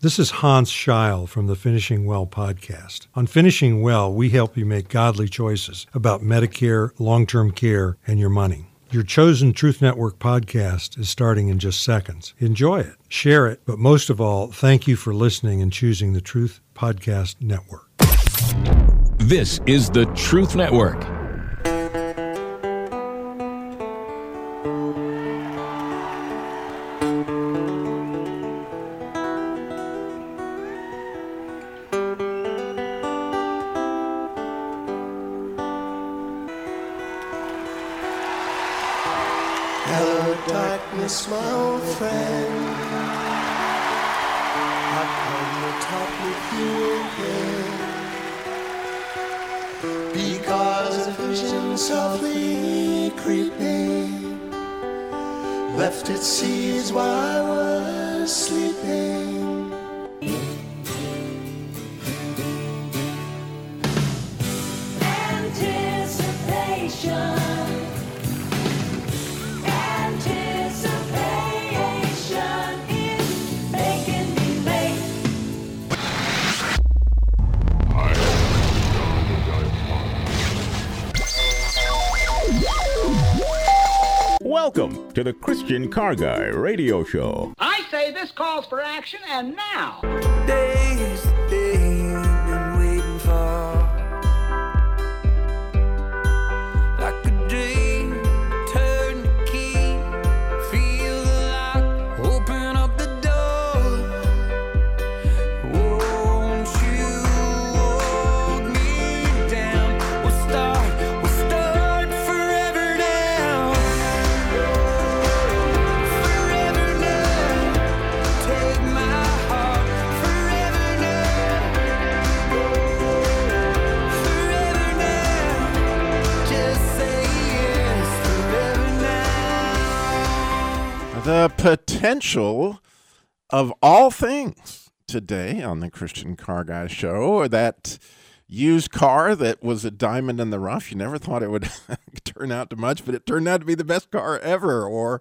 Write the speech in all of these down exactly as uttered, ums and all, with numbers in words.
This is Hans Scheil from the Finishing Well podcast. On Finishing Well, we help you make godly choices about Medicare, long-term care, and your money. Your chosen Truth Network podcast is starting in just seconds. Enjoy it, share it, but most of all, thank you for listening and choosing the Truth Podcast Network. This is the Truth Network. Welcome to the Christian Car Guy Radio Show. I say this calls for action, and now. Today's the day I've been waiting for. Like a dream, turn the key, feel the lock, open up the door. Won't you hold me down? We'll start, we'll start forever now. Take my heart forever now, forever now, just say yes, forever now. The potential of all things today on the Christian Car Guy Show, or that used car that was a diamond in the rough. You never thought it would turn out to much, but it turned out to be the best car ever. Or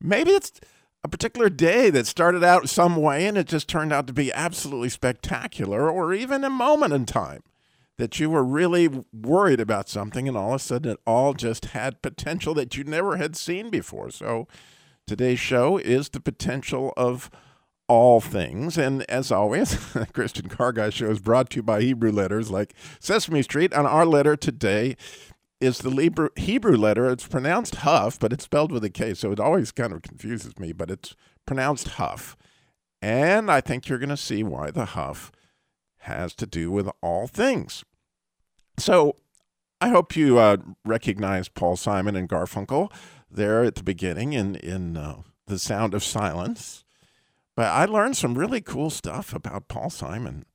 maybe it's a particular day that started out some way and it just turned out to be absolutely spectacular, or even a moment in time that you were really worried about something and all of a sudden it all just had potential that you never had seen before. So today's show is the potential of all things. And as always, the Christian Car Guy Show is brought to you by Hebrew letters like Sesame Street. And our letter today is the Libra- Hebrew letter. It's pronounced Huff, but it's spelled with a K, so it always kind of confuses me, but it's pronounced Huff. And I think you're going to see why the Huff has to do with all things. So I hope you uh, recognize Paul Simon and Garfunkel there at the beginning in, in uh, The Sound of Silence. But I learned some really cool stuff about Paul Simon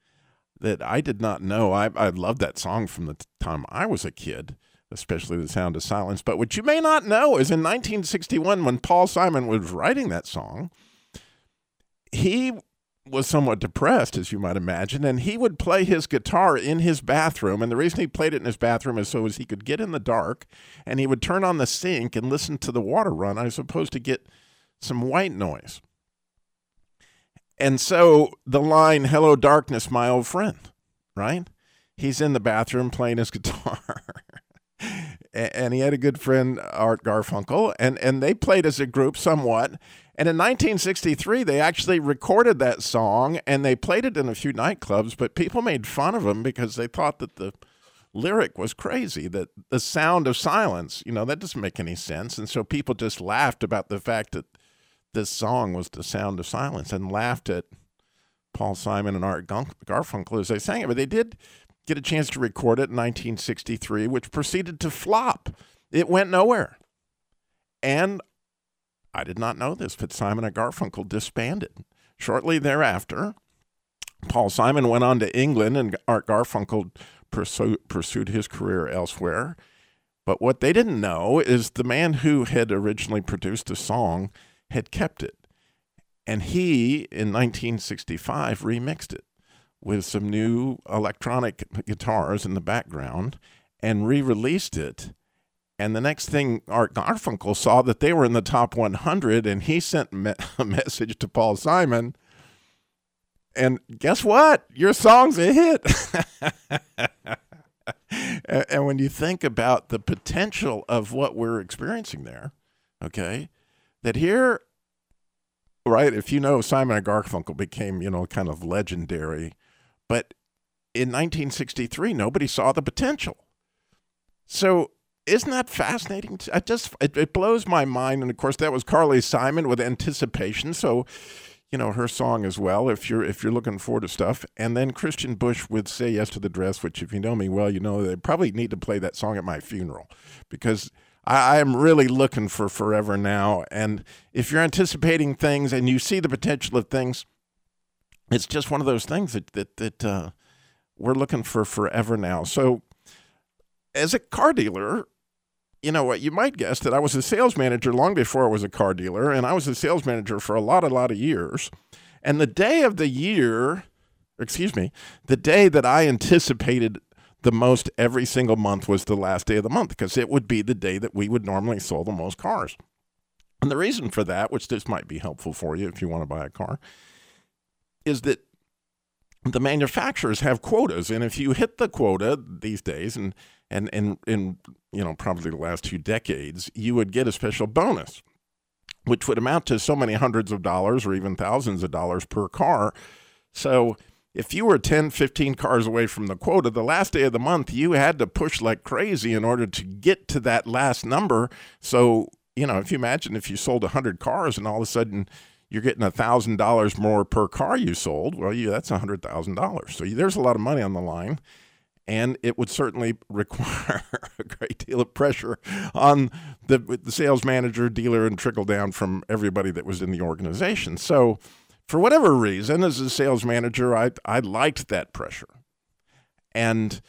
that I did not know. I, I loved that song from the t- time I was a kid, especially The Sound of Silence. But what you may not know is in nineteen sixty-one, when Paul Simon was writing that song, he was somewhat depressed, as you might imagine, and he would play his guitar in his bathroom. And the reason he played it in his bathroom is so as he could get in the dark, and he would turn on the sink and listen to the water run, I suppose, to get some white noise. And so the line, "Hello, darkness, my old friend," right? He's in the bathroom playing his guitar. And he had a good friend, Art Garfunkel, and, and they played as a group somewhat. And in nineteen sixty-three, they actually recorded that song, and they played it in a few nightclubs, but people made fun of them because they thought that the lyric was crazy, that the sound of silence, you know, that doesn't make any sense. And so people just laughed about the fact that this song was the sound of silence, and laughed at Paul Simon and Art Garfunkel as they sang it. But they did get a chance to record it in nineteen sixty-three, which proceeded to flop. It went nowhere. And I did not know this, but Simon and Garfunkel disbanded. Shortly thereafter, Paul Simon went on to England, and Art Garfunkel pursu- pursued his career elsewhere. But what they didn't know is the man who had originally produced the song had kept it. And he, in nineteen sixty-five, remixed it with some new electronic guitars in the background and re-released it. And the next thing, Art Garfunkel saw that they were in the top one hundred, and he sent me- a message to Paul Simon And guess what? Your song's a hit. And when you think about the potential of what we're experiencing there, okay, that here, right, if you know, Simon and Garfunkel became, you know, kind of legendary, but in nineteen sixty-three, nobody saw the potential. So isn't that fascinating? I just, it, it blows my mind. And of course, that was Carly Simon with Anticipation. So, you know, her song as well, if you're if you're looking forward to stuff. And then Christian Bush would Say Yes to the Dress, which if you know me well, you know they probably need to play that song at my funeral, because I, I am really looking for Forever Now. And if you're anticipating things and you see the potential of things, it's just one of those things that that, that uh, we're looking for Forever Now. So as a car dealer, you know what, you might guess that I was a sales manager long before I was a car dealer, and I was a sales manager for a lot, a lot of years. And the day of the year, excuse me, the day that I anticipated the most every single month was the last day of the month, because it would be the day that we would normally sell the most cars. And the reason for that, which this might be helpful for you if you want to buy a car, is that the manufacturers have quotas, and if you hit the quota these days, and and and in you know probably the last two decades, you would get a special bonus, which would amount to so many hundreds of dollars or even thousands of dollars per car. So if you were ten, fifteen cars away from the quota, the last day of the month, you had to push like crazy in order to get to that last number. So you know if you imagine if you sold one hundred cars and all of a sudden you're getting one thousand dollars more per car you sold, well, yeah, that's one hundred thousand dollars. So there's a lot of money on the line, and it would certainly require a great deal of pressure on the, the sales manager, dealer, and trickle down from everybody that was in the organization. So for whatever reason, as a sales manager, I I liked that pressure. And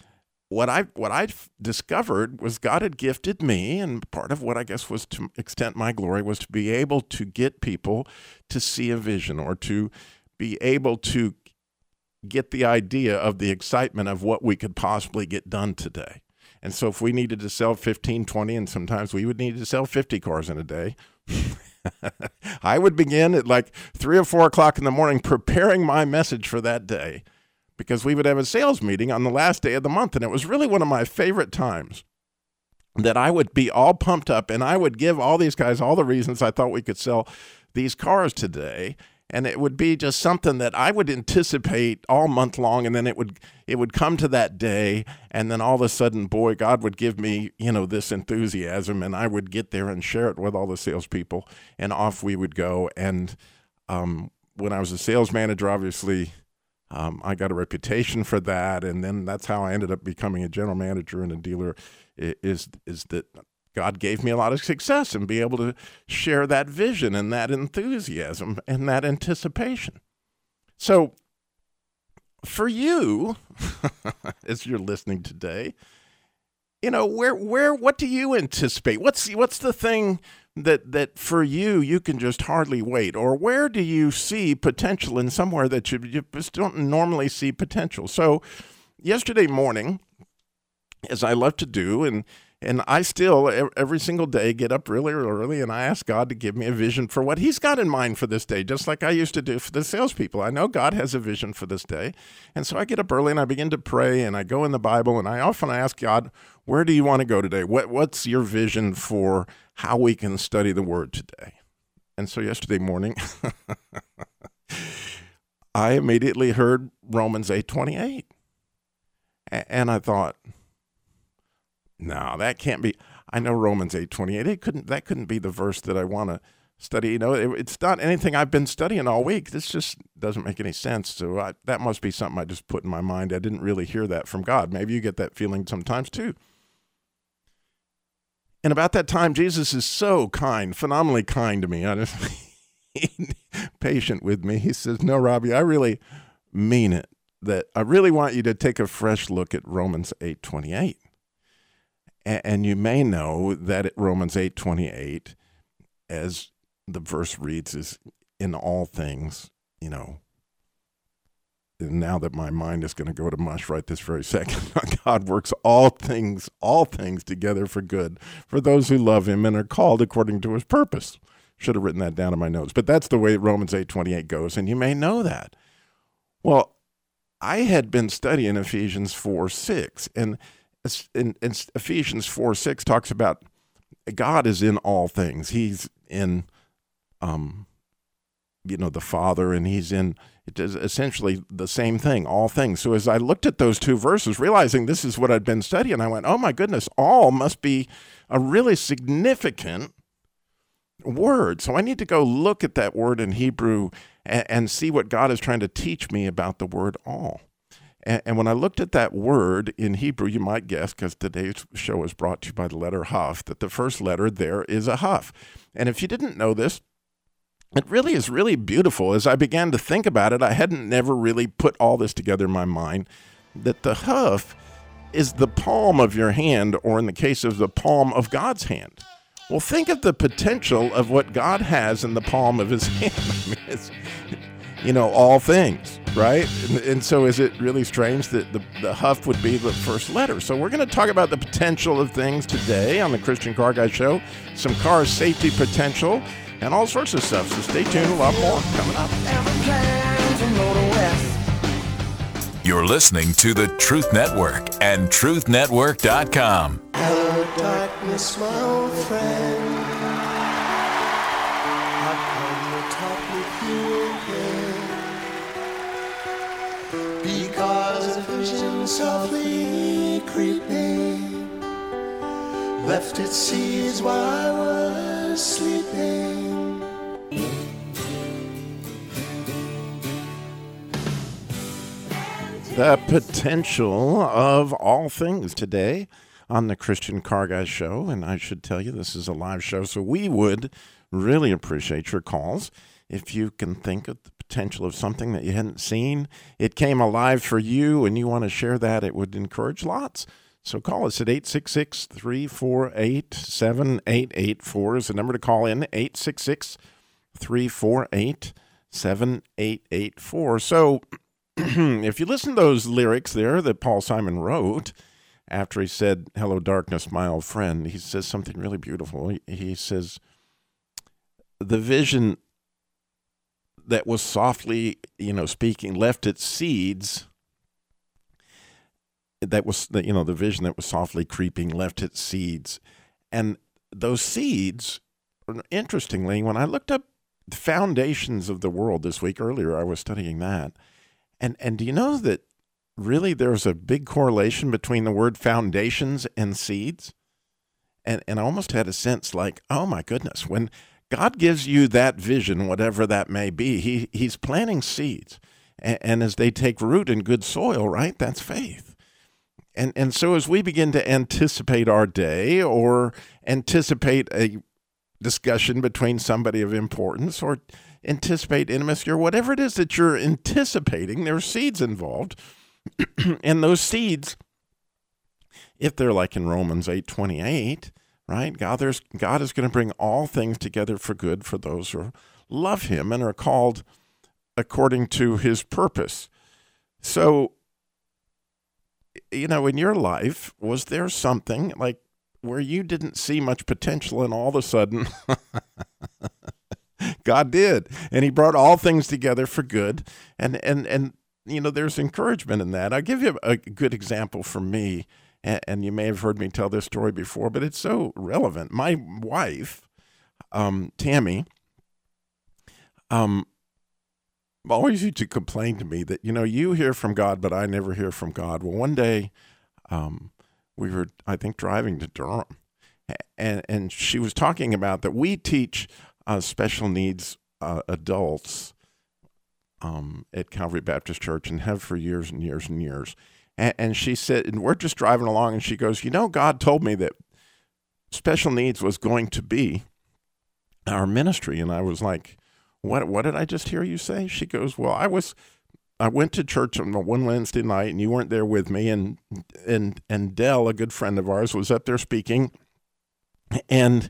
what I what I discovered was God had gifted me, and part of what I guess was to extent my glory was to be able to get people to see a vision, or to be able to get the idea of the excitement of what we could possibly get done today. And so if we needed to sell fifteen, twenty, and sometimes we would need to sell fifty cars in a day, I would begin at like three or four o'clock in the morning preparing my message for that day, because we would have a sales meeting on the last day of the month. And it was really one of my favorite times that I would be all pumped up, and I would give all these guys all the reasons I thought we could sell these cars today. And it would be just something that I would anticipate all month long. And then it would it would come to that day. And then all of a sudden, boy, God would give me, you know, this enthusiasm, and I would get there and share it with all the salespeople, and off we would go. And um, when I was a sales manager, obviously, Um, I got a reputation for that, and then that's how I ended up becoming a general manager and a dealer, is is that God gave me a lot of success and be able to share that vision and that enthusiasm and that anticipation. So for you, as you're listening today, you know, where where what do you anticipate? What's what's the thing that that for you you can just hardly wait? Or where do you see potential in somewhere that you, you just don't normally see potential? So yesterday morning, as I love to do, and and I still every single day get up really early, and I ask God to give me a vision for what He's got in mind for this day, just like I used to do for the salespeople. I know God has a vision for this day. And so I get up early and I begin to pray, and I go in the Bible, and I often ask God, where do you want to go today? What What's your vision for how we can study the Word today? And so yesterday morning, I immediately heard Romans eight twenty-eight. And I thought, no, that can't be. I know Romans eight twenty-eight. It couldn't. That couldn't be the verse that I want to study. You know, it, it's not anything I've been studying all week. This just doesn't make any sense. So I, that must be something I just put in my mind. I didn't really hear that from God. Maybe you get that feeling sometimes too. And about that time, Jesus is so kind, phenomenally kind to me. I just patient with me. He says, "No, Robbie, I really mean it. That I really want you to take a fresh look at Romans eight twenty-eight." And you may know that Romans eight twenty-eight, as the verse reads, is in all things, you know, and now that my mind is going to go to mush right this very second, God works all things, all things together for good, for those who love Him and are called according to His purpose. Should have written that down in my notes, but that's the way Romans eight twenty-eight goes, and you may know that. Well, I had been studying Ephesians four six, and, and, and Ephesians four six talks about God is in all things. He's in, um, you know, the Father, and he's in it is essentially the same thing, all things. So as I looked at those two verses, realizing this is what I'd been studying, I went, oh my goodness, all must be a really significant word. So I need to go look at that word in Hebrew and, and see what God is trying to teach me about the word all. And, and when I looked at that word in Hebrew, you might guess, because today's show is brought to you by the letter Haf, that the first letter there is a Haf. And if you didn't know this, it really is really beautiful. As I began to think about it, I hadn't never really put all this together in my mind, that the Haf is the palm of your hand, or in the case of the palm of God's hand. Well, think of the potential of what God has in the palm of his hand. I mean, it's, you know, all things, right? And, and so is it really strange that the, the Haf would be the first letter? So we're going to talk about the potential of things today on the Christian Car Guy Show, some car safety potential, and all sorts of stuff. So stay tuned, a lot more coming up. You're listening to the Truth Network and truth network dot com. Hello, darkness, my old friend. I've come to talk with you again. Because a vision softly creeping left its seeds while I was sleeping. The potential of all things today on the Christian Car Guy Show. And I should tell you, this is a live show, so we would really appreciate your calls. If you can think of the potential of something that you hadn't seen, it came alive for you, and you want to share that, it would encourage lots. So call us at eight six six, three four eight, seven eight eight four is the number to call in, eight six six, three four eight, seven eight eight four. So if you listen to those lyrics there that Paul Simon wrote, after he said, hello, darkness, my old friend, he says something really beautiful. He, he says, the vision that was softly, you know, speaking, left its seeds. That was, the, you know, the vision that was softly creeping, left its seeds. And those seeds, interestingly, when I looked up the foundations of the world this week earlier, I was studying that. And, and do you know that really, there's a big correlation between the word foundations and seeds. And and I almost had a sense like, oh my goodness, when God gives you that vision, whatever that may be, he he's planting seeds. And, and as they take root in good soil, right, that's faith. And and so as we begin to anticipate our day, or anticipate a discussion between somebody of importance, or anticipate intimacy, or whatever it is that you're anticipating, there are seeds involved. And those seeds, if they're like in Romans eight twenty-eight, right, God, there's, God is going to bring all things together for good for those who love him and are called according to his purpose. So, you know, in your life, was there something like where you didn't see much potential and all of a sudden God did, and he brought all things together for good, and, and, and, you know, there's encouragement in that. I'll give you a good example for me, and you may have heard me tell this story before, but it's so relevant. My wife, um, Tammy, um, always used to complain to me that, you know, you hear from God, but I never hear from God. Well, one day um, we were, I think, driving to Durham, and, and she was talking about that we teach uh, special needs uh, adults Um, at Calvary Baptist Church and have for years and years and years. And, and she said, and we're just driving along, and she goes, you know, God told me that special needs was going to be our ministry. And I was like, what What did I just hear you say? She goes, well, I was, I went to church on one Wednesday night, and you weren't there with me, and and and Del, a good friend of ours, was up there speaking, and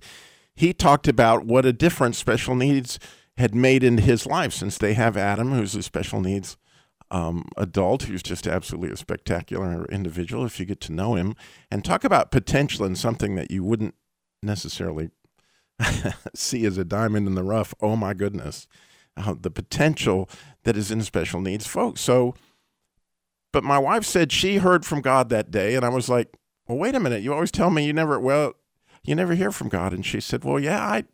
he talked about what a difference special needs had made in his life, since they have Adam, who's a special needs um, adult, who's just absolutely a spectacular individual if you get to know him. And talk about potential in something that you wouldn't necessarily see as a diamond in the rough. Oh, my goodness. uh, the potential that is in special needs folks. So, but my wife said she heard from God that day, and I was like, well, wait a minute, you always tell me you never, well, you never hear from God. And she said, well, yeah, I,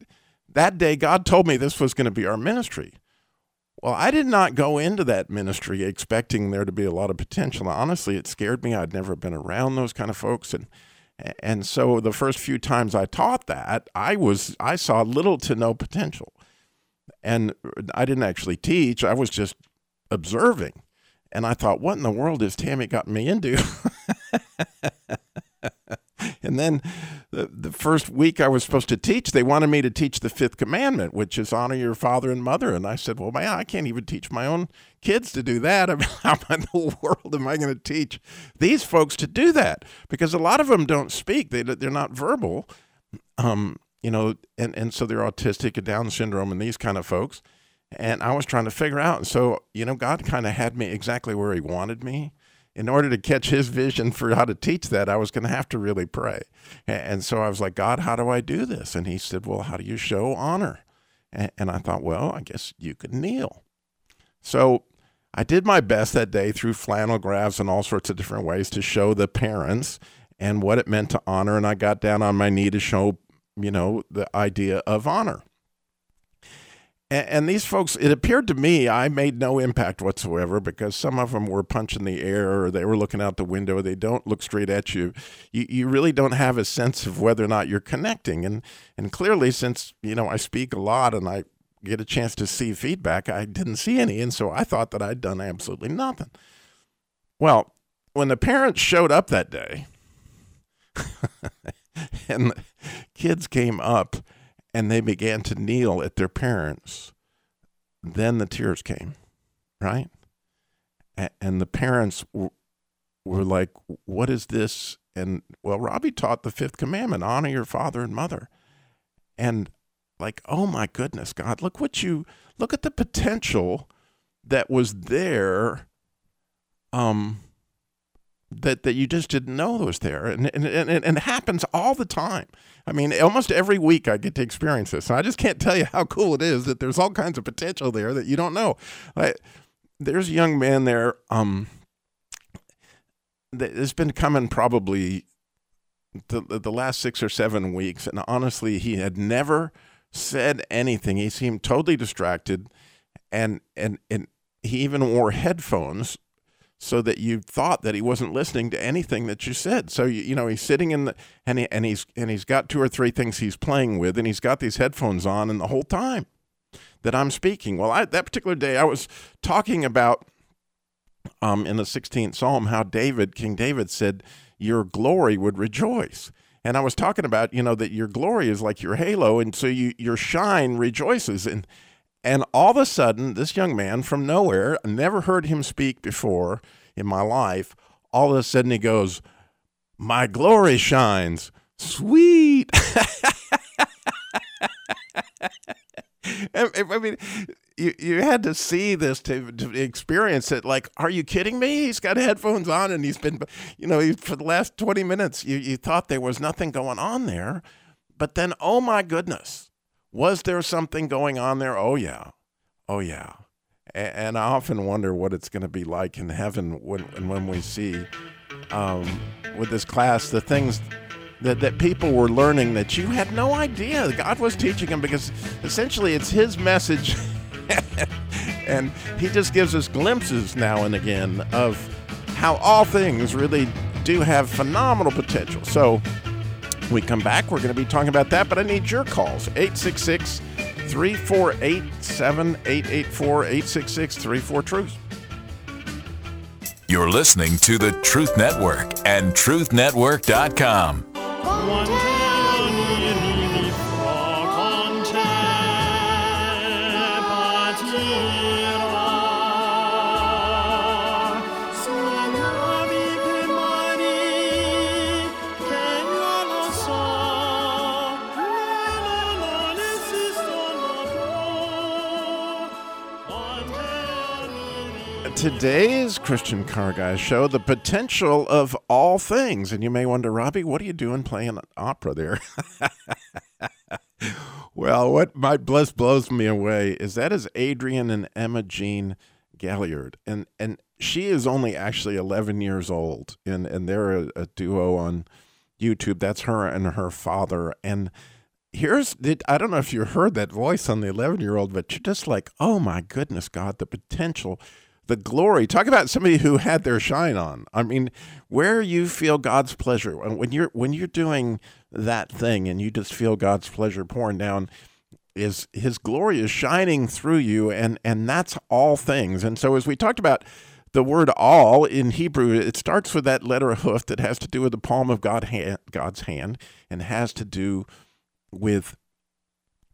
that day God told me this was going to be our ministry. Well, I did not go into that ministry expecting there to be a lot of potential. Honestly, it scared me. I'd never been around those kind of folks. And and so the first few times I taught that, I was I saw little to no potential. And I didn't actually teach. I was just observing. And I thought, what in the world has Tammy gotten me into? And then the, the first week I was supposed to teach, they wanted me to teach the fifth commandment, which is honor your father and mother. And I said, well, man, I can't even teach my own kids to do that. How in the world am I going to teach these folks to do that? Because a lot of them don't speak. They, they're not verbal, um, you know, and, and so they're autistic and Down syndrome and these kind of folks. And I was trying to figure out. And so, you know, God kind of had me exactly where he wanted me. In order to catch his vision for how to teach that, I was going to have to really pray. And so I was like, God, how do I do this? And he said, well, how do you show honor? And I thought, well, I guess you could kneel. So I did my best that day through flannel graphs and all sorts of different ways to show the parents and what it meant to honor. And I got down on my knee to show, you know, the idea of honor. And these folks, it appeared to me, I made no impact whatsoever because some of them were punching the air or they were looking out the window. They don't look straight at you. You, you really don't have a sense of whether or not you're connecting. And and clearly, since, you know, I speak a lot and I get a chance to see feedback, I didn't see any. And so I thought that I'd done absolutely nothing. Well, when the parents showed up that day and the kids came up, and they began to kneel at their parents, then the tears came, right? And the parents were like, what is this? And, well, Robbie taught the fifth commandment, honor your father and mother. And like, oh, my goodness, God, look what you, look at the potential that was there um, that that you just didn't know was there. And, and, and, and it happens all the time. I mean, almost every week I get to experience this. And I just can't tell you how cool it is that there's all kinds of potential there that you don't know. Like, there's a young man there um, that's been coming probably the, the last six or seven weeks. And honestly, he had never said anything. He seemed totally distracted. And, and, and he even wore headphones so that you thought that he wasn't listening to anything that you said. So, you, you know, he's sitting in the, and he, and he's, and he's got two or three things he's playing with, and he's got these headphones on, and the whole time that I'm speaking. Well, I, that particular day I was talking about, um, in the sixteenth Psalm, how David, King David said, your glory would rejoice. And I was talking about, you know, that your glory is like your halo. And so you, your shine rejoices. And, And all of a sudden, this young man from nowhere, I never heard him speak before in my life, all of a sudden he goes, my glory shines, sweet. I mean, you, you had to see this to, to experience it. Like, are you kidding me? He's got headphones on and he's been, you know, he, for the last twenty minutes, you, you thought there was nothing going on there. But then, oh my goodness. Was there something going on there? Oh, yeah. Oh, yeah. And, and I often wonder what it's going to be like in heaven when when we see um, with this class the things that, that people were learning that you had no idea God was teaching them, because essentially it's his message. And he just gives us glimpses now and again of how all things really do have phenomenal potential. So, we come back, we're going to be talking about that, but I need your calls. eight six six, three four eight, seven eight eight four, eight six six, three four, TRUTH. You're listening to the Truth Network and truth network dot com. One town in the frog content. Today's Christian Car Guy Show, the potential of all things. And you may wonder, Robbie, what are you doing playing opera there? Well, what my bliss blows me away is that is Adrian and Emma Jean Galliard, and and she is only actually eleven years old, and and they're a, a duo on YouTube. That's her and her father. And here's the, I don't know if you heard that voice on the eleven-year-old, but you're just like, oh my goodness, God, the potential, the glory. Talk about somebody who had their shine on. I mean, where you feel God's pleasure when you're when you're doing that thing and you just feel God's pleasure pouring down, is his glory is shining through you, and and that's all things. And so as we talked about the word all in Hebrew, it starts with that letter hoof that has to do with the palm of God hand, God's hand, and has to do with,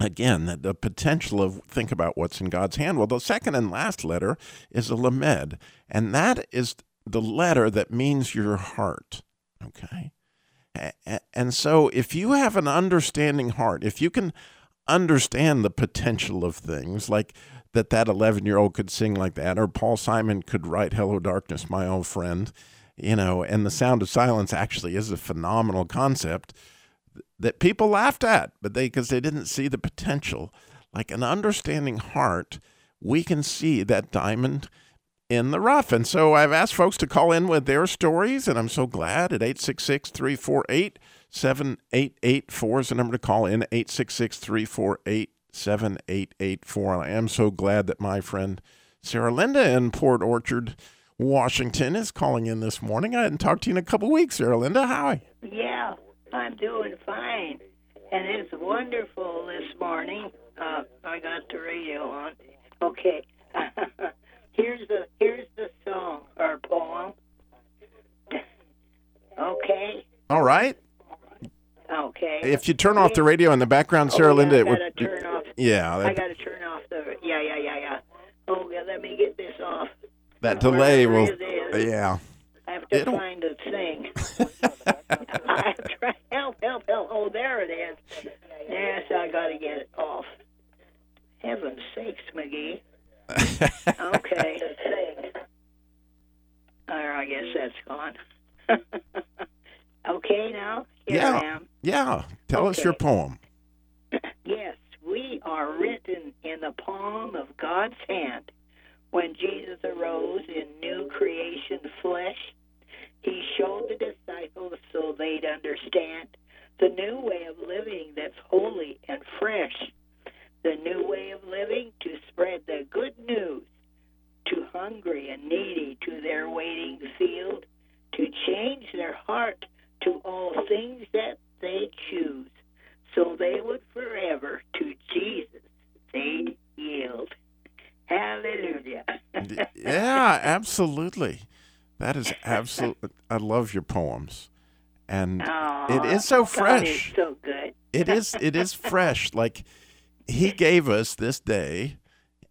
again, the, the potential of think about what's in God's hand. Well, the second and last letter is a lamed, and that is the letter that means your heart, okay? And so if you have an understanding heart, if you can understand the potential of things, like that that eleven-year-old could sing like that, or Paul Simon could write Hello Darkness, My Old Friend, you know, and The Sound of Silence actually is a phenomenal concept that people laughed at, but they, because they didn't see the potential. Like an understanding heart, we can see that diamond in the rough. And so I've asked folks to call in with their stories, and I'm so glad at eight six six, three four eight, seven eight eight four is the number to call in, eight six six, three four eight, seven eight eight four. I am so glad that my friend Sarah Linda in Port Orchard, Washington is calling in this morning. I hadn't talked to you in a couple of weeks, Sarah Linda. How are you? Yeah, I'm doing fine. And it's wonderful this morning. Uh, I got the radio on. Okay. Here's the here's the song or poem. Okay. All right. Okay. If you turn off the radio in the background, Sarah oh, yeah, Linda, I it would. Turn off. Yeah. That, I gotta turn off the. Yeah, yeah, yeah, yeah. Oh, yeah, let me get this off. That delay will. Yeah. I have to It'll... find a thing. I have to, help, help, help! Oh, there it is. Yes, I gotta get it off. Heaven's sakes, McGee. Okay. Or I guess that's gone. Okay, now? Here yeah. I am. Yeah. Tell okay. us your poem. Yes, we are written in the palm of God's hand. When Jesus arose in new creation flesh, he showed the disciples so they'd understand the new way of living that's holy and fresh. The new way of living to spread the good news to hungry and needy, to their waiting field, to change their heart to all things that they choose, so they would forever to Jesus they'd yield. Hallelujah. Yeah, absolutely. That is absolutely, I love your poems. And oh, it is so fresh. God, it's so good. It is, it is fresh, like... He gave us this day,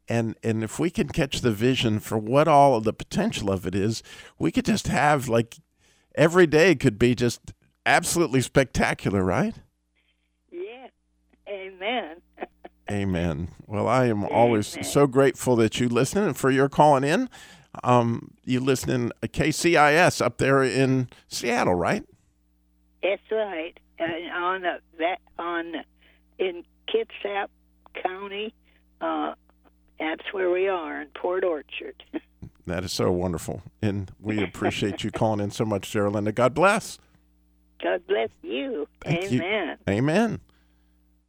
and and if we can catch the vision for what all of the potential of it is, we could just have, like, every day could be just absolutely spectacular, right? Yeah. Amen. Amen. Well, I am Amen. always so grateful that you listen and for your calling in. Um, you listen in K C I S up there in Seattle, right? That's right. And on the, that on in. Kitsap County, uh, that's where we are, in Port Orchard. That is so wonderful, and we appreciate you calling in so much, Sarah Linda. God bless. God bless you. Thank Amen. You. Amen.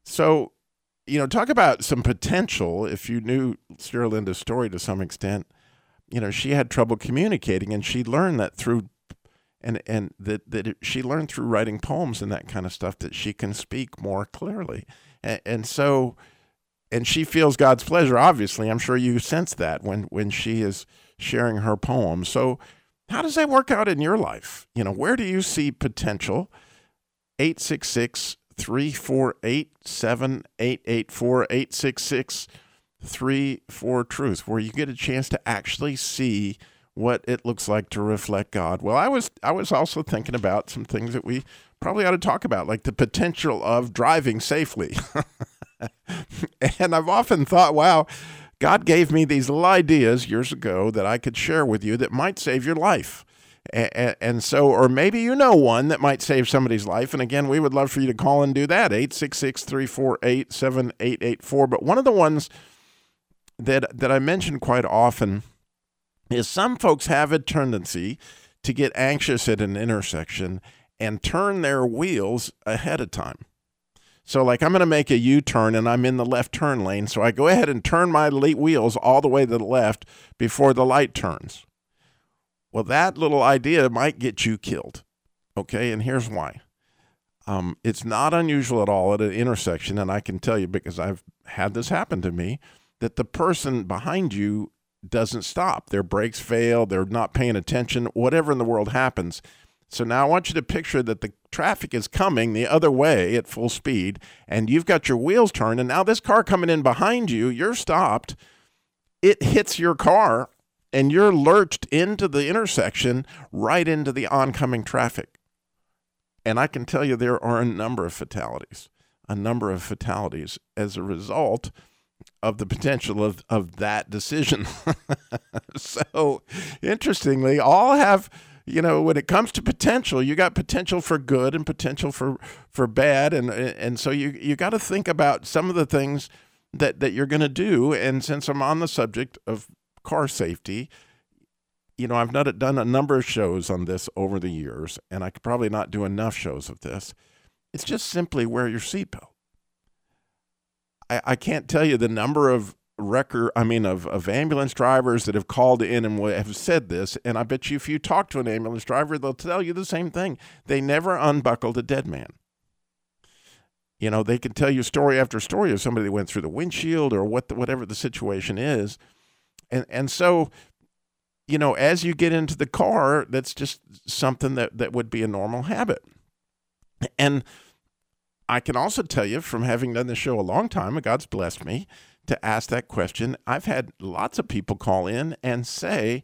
So, you know, talk about some potential. If you knew Sarah Linda's story to some extent, you know, she had trouble communicating, and she learned that through, and, and that, that it, she learned through writing poems and that kind of stuff that she can speak more clearly. And so, and she feels God's pleasure, obviously. I'm sure you sense that when, when she is sharing her poem. So how does that work out in your life? You know, where do you see potential? eight six six, three four eight, seven eight eight four, eight six six, three four, TRUTH, where you get a chance to actually see what it looks like to reflect God. Well, I was I was also thinking about some things that we probably ought to talk about, like the potential of driving safely. And I've often thought, wow, God gave me these little ideas years ago that I could share with you that might save your life. And, and so, or maybe you know one that might save somebody's life. And again, we would love for you to call and do that, eight six six, three four eight, seven eight eight four. But one of the ones that that I mention quite often is some folks have a tendency to get anxious at an intersection and turn their wheels ahead of time. So like I'm going to make a U-turn and I'm in the left turn lane, so I go ahead and turn my wheels all the way to the left before the light turns. Well, that little idea might get you killed, okay? And here's why. Um, it's not unusual at all at an intersection, and I can tell you because I've had this happen to me, that the person behind you doesn't stop. Their brakes fail, they're not paying attention, whatever in the world happens. So now I want you to picture that the traffic is coming the other way at full speed, and you've got your wheels turned, and now this car coming in behind you, you're stopped, it hits your car, and you're lurched into the intersection right into the oncoming traffic. And I can tell you there are a number of fatalities, a number of fatalities as a result of the potential of, of that decision. So, interestingly, all have, you know, when it comes to potential, you got potential for good and potential for, for bad. And, and so you, you got to think about some of the things that, that you're going to do. And since I'm on the subject of car safety, you know, I've not done a number of shows on this over the years, and I could probably not do enough shows of this. It's just simply wear your seatbelt. I, I can't tell you the number of record, I mean, of, of ambulance drivers that have called in and have said this, and I bet you if you talk to an ambulance driver, they'll tell you the same thing. They never unbuckled a dead man. You know, they can tell you story after story of somebody that went through the windshield or what the, whatever the situation is. And and so, you know, as you get into the car, that's just something that, that would be a normal habit. And I can also tell you from having done this show a long time, God's blessed me to ask that question. I've had lots of people call in and say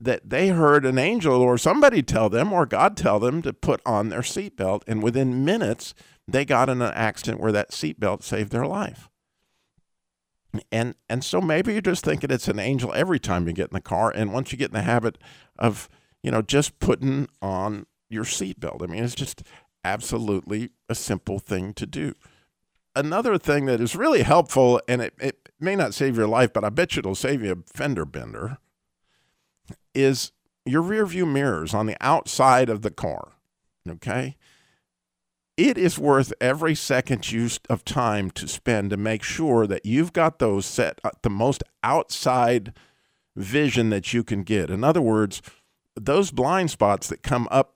that they heard an angel or somebody tell them or God tell them to put on their seatbelt. And within minutes, they got in an accident where that seatbelt saved their life. And and so maybe you're just thinking it's an angel every time you get in the car. And once you get in the habit of, you know, just putting on your seatbelt, I mean, it's just absolutely a simple thing to do. Another thing that is really helpful, and it, it may not save your life, but I bet you it'll save you a fender bender, is your rear view mirrors on the outside of the car, okay? It is worth every second use of time to spend to make sure that you've got those set at the most outside vision that you can get. In other words, those blind spots that come up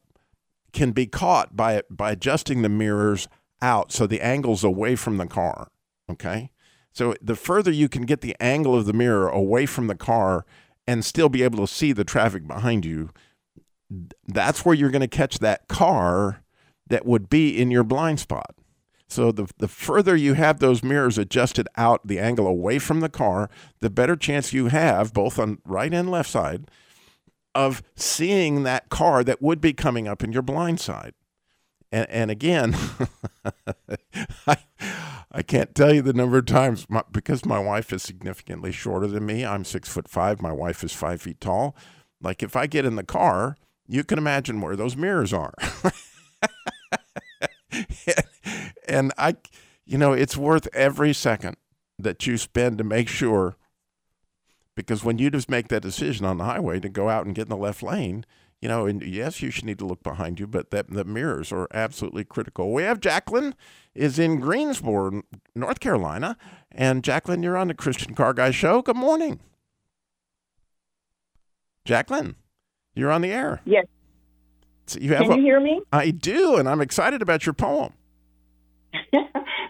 can be caught by by adjusting the mirrors out so the angle's away from the car, okay? So the further you can get the angle of the mirror away from the car and still be able to see the traffic behind you, that's where you're going to catch that car that would be in your blind spot. So the the further you have those mirrors adjusted out, the angle away from the car, the better chance you have, both on right and left side, of seeing that car that would be coming up in your blind side. And, and again, I, I can't tell you the number of times, my, because my wife is significantly shorter than me. I'm six foot five. My wife is five feet tall. Like if I get in the car, you can imagine where those mirrors are. And I, you know, it's worth every second that you spend to make sure, because when you just make that decision on the highway to go out and get in the left lane, you know, and yes, you should need to look behind you, but that the mirrors are absolutely critical. We have Jacqueline is in Greensboro, North Carolina, and Jacqueline, you're on the Christian Car Guy Show. Good morning, Jacqueline. You're on the air. Yes. So you have Can you a, hear me? I do, and I'm excited about your poem.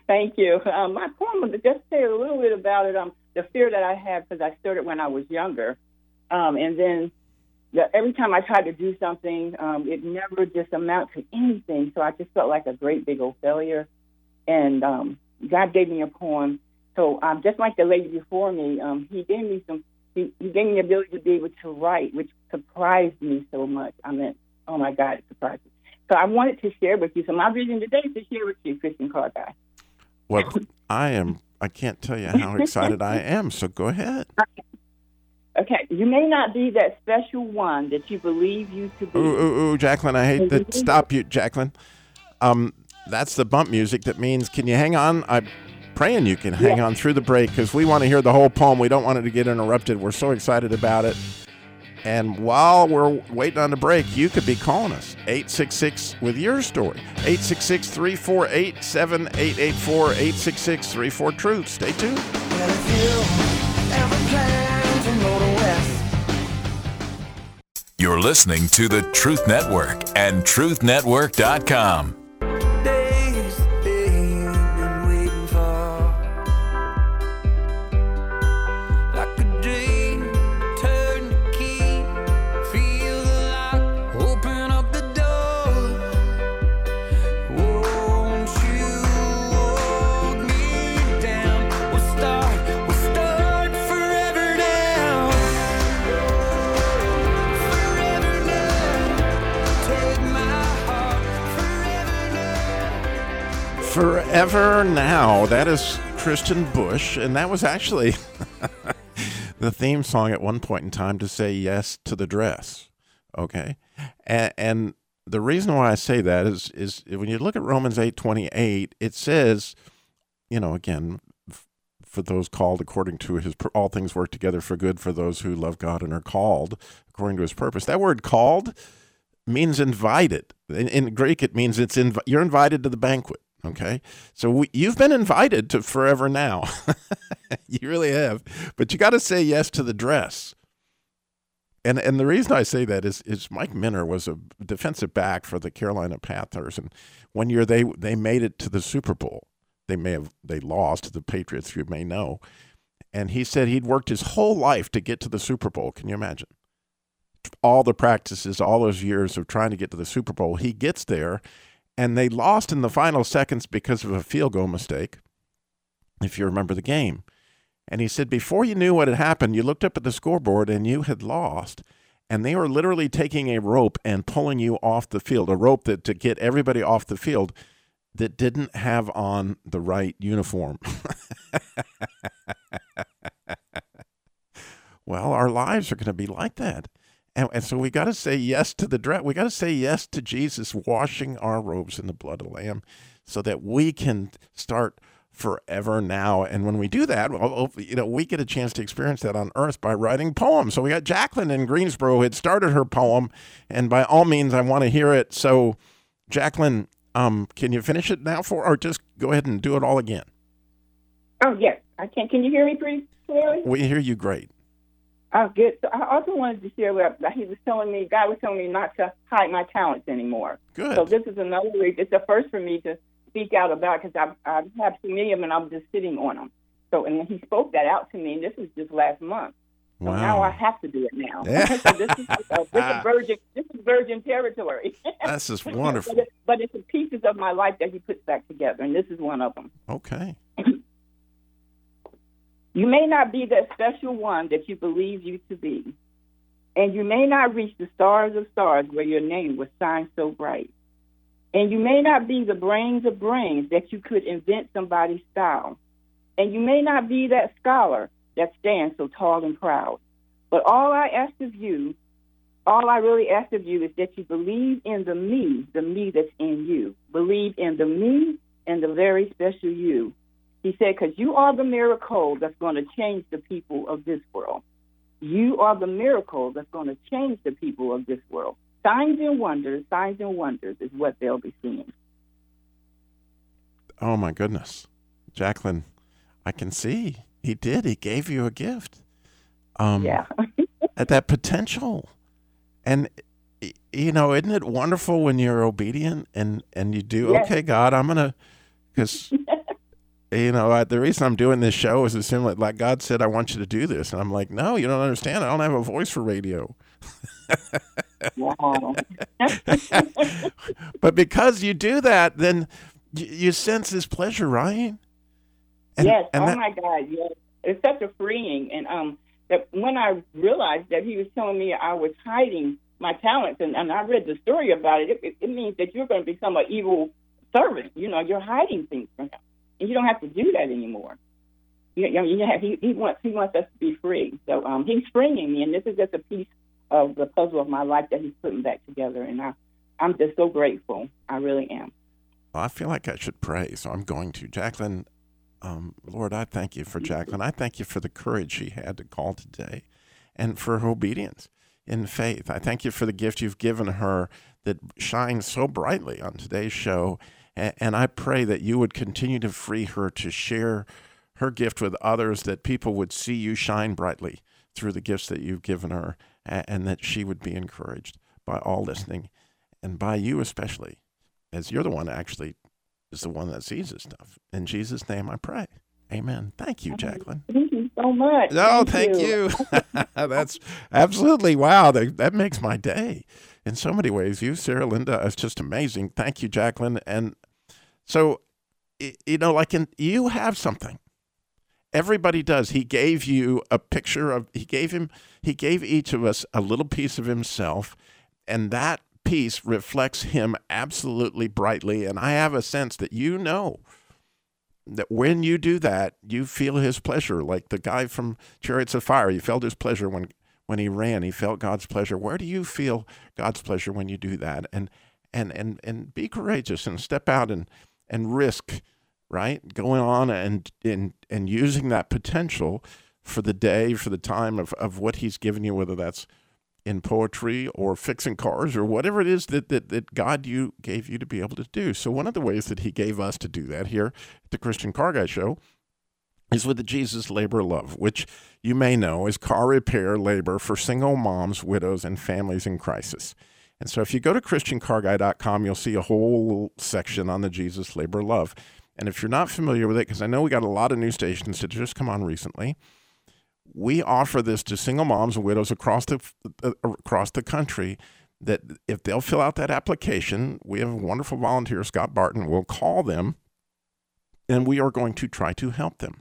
Thank you. Um, my poem, just say a little bit about it, um, the fear that I had, because I started when I was younger. Um, and then the, every time I tried to do something, um, it never just amounted to anything. So I just felt like a great big old failure. And um, God gave me a poem. So um, just like the lady before me, um, he gave me some, he, he gave me the ability to be able to write, which surprised me so much. I mean, oh, my God, it's surprising. So I wanted to share with you. So my vision today is to share with you, Christian Car Guy. Well, I am, I can't tell you how excited I am, so go ahead. Okay, you may not be that special one that you believe you to be. Ooh, ooh, ooh, Jacqueline, I hate to stop you, Jacqueline. Um, that's the bump music that means, can you hang on? I'm praying you can hang yeah. on through the break, because we want to hear the whole poem. We don't want it to get interrupted. We're so excited about it. And while we're waiting on the break, you could be calling us, eight six six with your story, eight six six, three four eight, seven eight eight four, eight six six, three four, TRUTH. Stay tuned. Well, if you ever plan to go to West. You're listening to the Truth Network and truth network dot com. Forever Now. That is Christian Bush, and that was actually the theme song at one point in time to Say Yes to the Dress. Okay, and, and the reason why I say that is is when you look at Romans eight twenty-eight, it says, you know, again, for those called according to his, all things work together for good for those who love God and are called according to his purpose. That word "called" means invited. In, in Greek, it means it's inv- you're invited to the banquet. Okay, so we, you've been invited to Forever Now. You really have, but you got to say yes to the dress. And and the reason I say that is is Mike Minner was a defensive back for the Carolina Panthers, and one year they they made it to the Super Bowl. They may have they lost to the Patriots, you may know. And he said he'd worked his whole life to get to the Super Bowl. Can you imagine? All the practices, all those years of trying to get to the Super Bowl, he gets there. And they lost in the final seconds because of a field goal mistake, if you remember the game. And he said, before you knew what had happened, you looked up at the scoreboard and you had lost. And they were literally taking a rope and pulling you off the field, a rope that to get everybody off the field that didn't have on the right uniform. Well, our lives are going to be like that. And, and so we got to say yes to the dress. We got to say yes to Jesus washing our robes in the blood of the Lamb so that we can start forever now. And when we do that, well, you know, we get a chance to experience that on earth by writing poems. So we got Jacqueline in Greensboro who had started her poem, and by all means, I want to hear it. So, Jacqueline, um, can you finish it now for, or just go ahead and do it all again? Oh, yes. I can. Can you hear me pretty clearly? We hear you great. Oh, good. So I also wanted to share what he was telling me. God was telling me not to hide my talents anymore. Good. So this is another week. It's a first for me to speak out about because I, I have too many of them and I'm just sitting on them. So and he spoke that out to me. And this was just last month. So wow. Now I have to do it now. Yeah. So this is uh, this is virgin. This is virgin territory. That's just wonderful. But, it, but it's the pieces of my life that he puts back together, and this is one of them. Okay. You may not be that special one that you believe you to be, and you may not reach the stars of stars where your name was shine so bright, and you may not be the brains of brains that you could invent somebody's style, and you may not be that scholar that stands so tall and proud. But all I ask of you, all I really ask of you is that you believe in the me, the me that's in you. Believe in the me and the very special you. He said, because you are the miracle that's going to change the people of this world. You are the miracle that's going to change the people of this world. Signs and wonders, signs and wonders is what they'll be seeing. Oh, my goodness. Jacqueline, I can see. He did. He gave you a gift. Um, yeah. At that potential. And, you know, isn't it wonderful when you're obedient and, and you do, yes. Okay, God, I'm going to, because... You know, I, the reason I'm doing this show is assuming, like God said, I want you to do this. And I'm like, no, you don't understand. I don't have a voice for radio. Wow. But because you do that, then you, you sense this pleasure, right? And, yes. And oh, that, my God. Yes. It's such a freeing. And um, that when I realized that he was telling me I was hiding my talents, and, and I read the story about it, it, it, it means that you're going to become an evil servant. You know, you're hiding things from him. You don't have to do that anymore. You know, you know, he, he wants he wants us to be free. So um, he's freeing me, and this is just a piece of the puzzle of my life that he's putting back together. And I, I'm just so grateful. I really am. Well, I feel like I should pray, so I'm going to. Jacqueline, um, Lord, I thank you for Jacqueline. I thank you for the courage she had to call today and for her obedience in faith. I thank you for the gift you've given her that shines so brightly on today's show. And, and I pray that you would continue to free her to share her gift with others, that people would see you shine brightly through the gifts that you've given her, and that she would be encouraged by all listening and by you especially, as you're the one actually is the one that sees this stuff. In Jesus' name I pray. Amen. Thank you, Jacqueline. Thank you so much. No, thank, thank you. you. That's absolutely, wow, that, that makes my day in so many ways. You, Sarah Linda, it's just amazing. Thank you, Jacqueline. And so, you know, like in, you have something. Everybody does. He gave you a picture of, he gave him, he gave each of us a little piece of himself, and that piece reflects him absolutely brightly. And I have a sense that you know that when you do that, you feel his pleasure. Like the guy from Chariots of Fire, he felt his pleasure when, when he ran, he felt God's pleasure. Where do you feel God's pleasure when you do that? And, and, and, and be courageous and step out and, and risk, right? Going on and and and using that potential for the day, for the time of, of what he's given you, whether that's in poetry or fixing cars or whatever it is that, that, that God you gave you to be able to do. So one of the ways that he gave us to do that here at the Christian Car Guy Show is with the Jesus Labor Love, which you may know is car repair labor for single moms, widows, and families in crisis. And so if you go to Christian Car Guy dot com, you'll see a whole section on the Jesus Labor Love. And if you're not familiar with it, because I know we got a lot of new stations that just come on recently, we offer this to single moms and widows across the uh, across the country, that if they'll fill out that application, we have a wonderful volunteer, Scott Barton, will call them, and we are going to try to help them.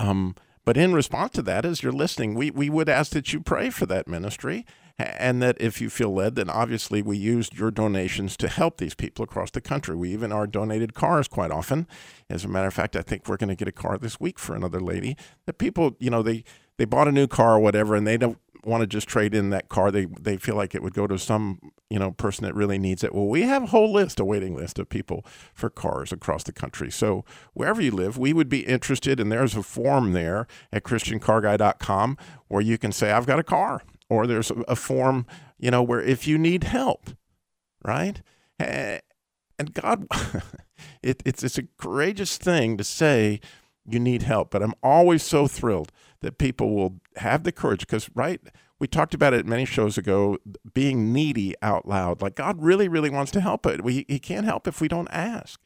Um, but in response to that, as you're listening, we, we would ask that you pray for that ministry, and that if you feel led, then obviously we used your donations to help these people across the country. We even are donated cars quite often. As a matter of fact, I think we're going to get a car this week for another lady. The people, you know, they, they bought a new car or whatever, and they don't want to just trade in that car. They they feel like it would go to some, you know, person that really needs it. Well, we have a whole list, a waiting list of people for cars across the country. So wherever you live, we would be interested, and there's a form there at Christian Car Guy dot com where you can say, I've got a car. Or there's a form, you know, where if you need help, right? And God, it, it's it's a courageous thing to say you need help. But I'm always so thrilled that people will have the courage, because, right, we talked about it many shows ago, being needy out loud. Like God really, really wants to help it. We, he can't help if we don't ask.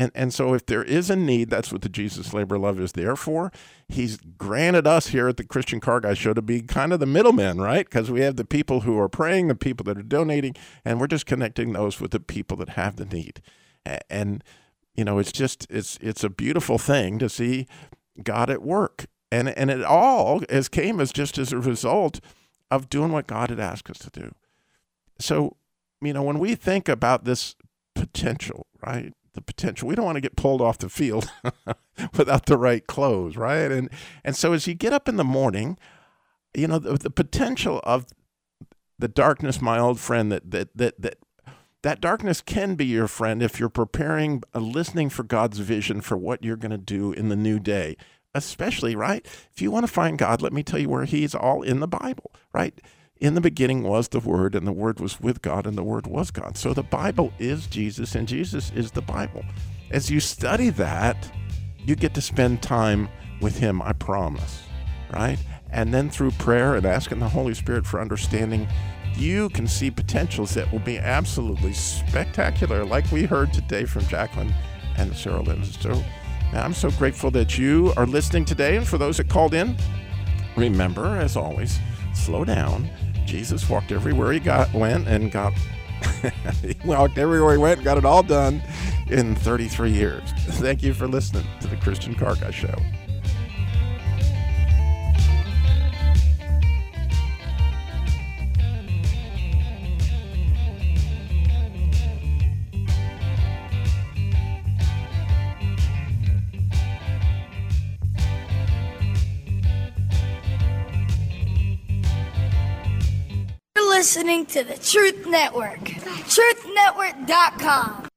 And and so if there is a need, that's what the Jesus Labor Love is there for. He's granted us here at the Christian Car Guy Show to be kind of the middlemen, right? Because we have the people who are praying, the people that are donating, and we're just connecting those with the people that have the need. And, you know, it's just, it's it's a beautiful thing to see God at work. And and it all as came as just as a result of doing what God had asked us to do. So, you know, when we think about this potential, right? The potential. We don't want to get pulled off the field without the right clothes, right? And and so as you get up in the morning, you know, the, the potential of the darkness, my old friend, that that that that that darkness can be your friend if you're preparing, uh, listening for God's vision for what you're going to do in the new day. Especially, right? If you want to find God, let me tell you where he's all in the Bible, right? In the beginning was the Word, and the Word was with God, and the Word was God. So the Bible is Jesus, and Jesus is the Bible. As you study that, you get to spend time with him, I promise, right? And then through prayer and asking the Holy Spirit for understanding, you can see potentials that will be absolutely spectacular, like we heard today from Jacqueline and Sarah Linda. So man, I'm so grateful that you are listening today. And for those that called in, remember, as always, slow down. Jesus walked everywhere he got, went, and got, he walked everywhere he went and got it all done in thirty-three years. Thank you for listening to the Christian Car Guy Show. listening to the Truth Network, truth network dot com.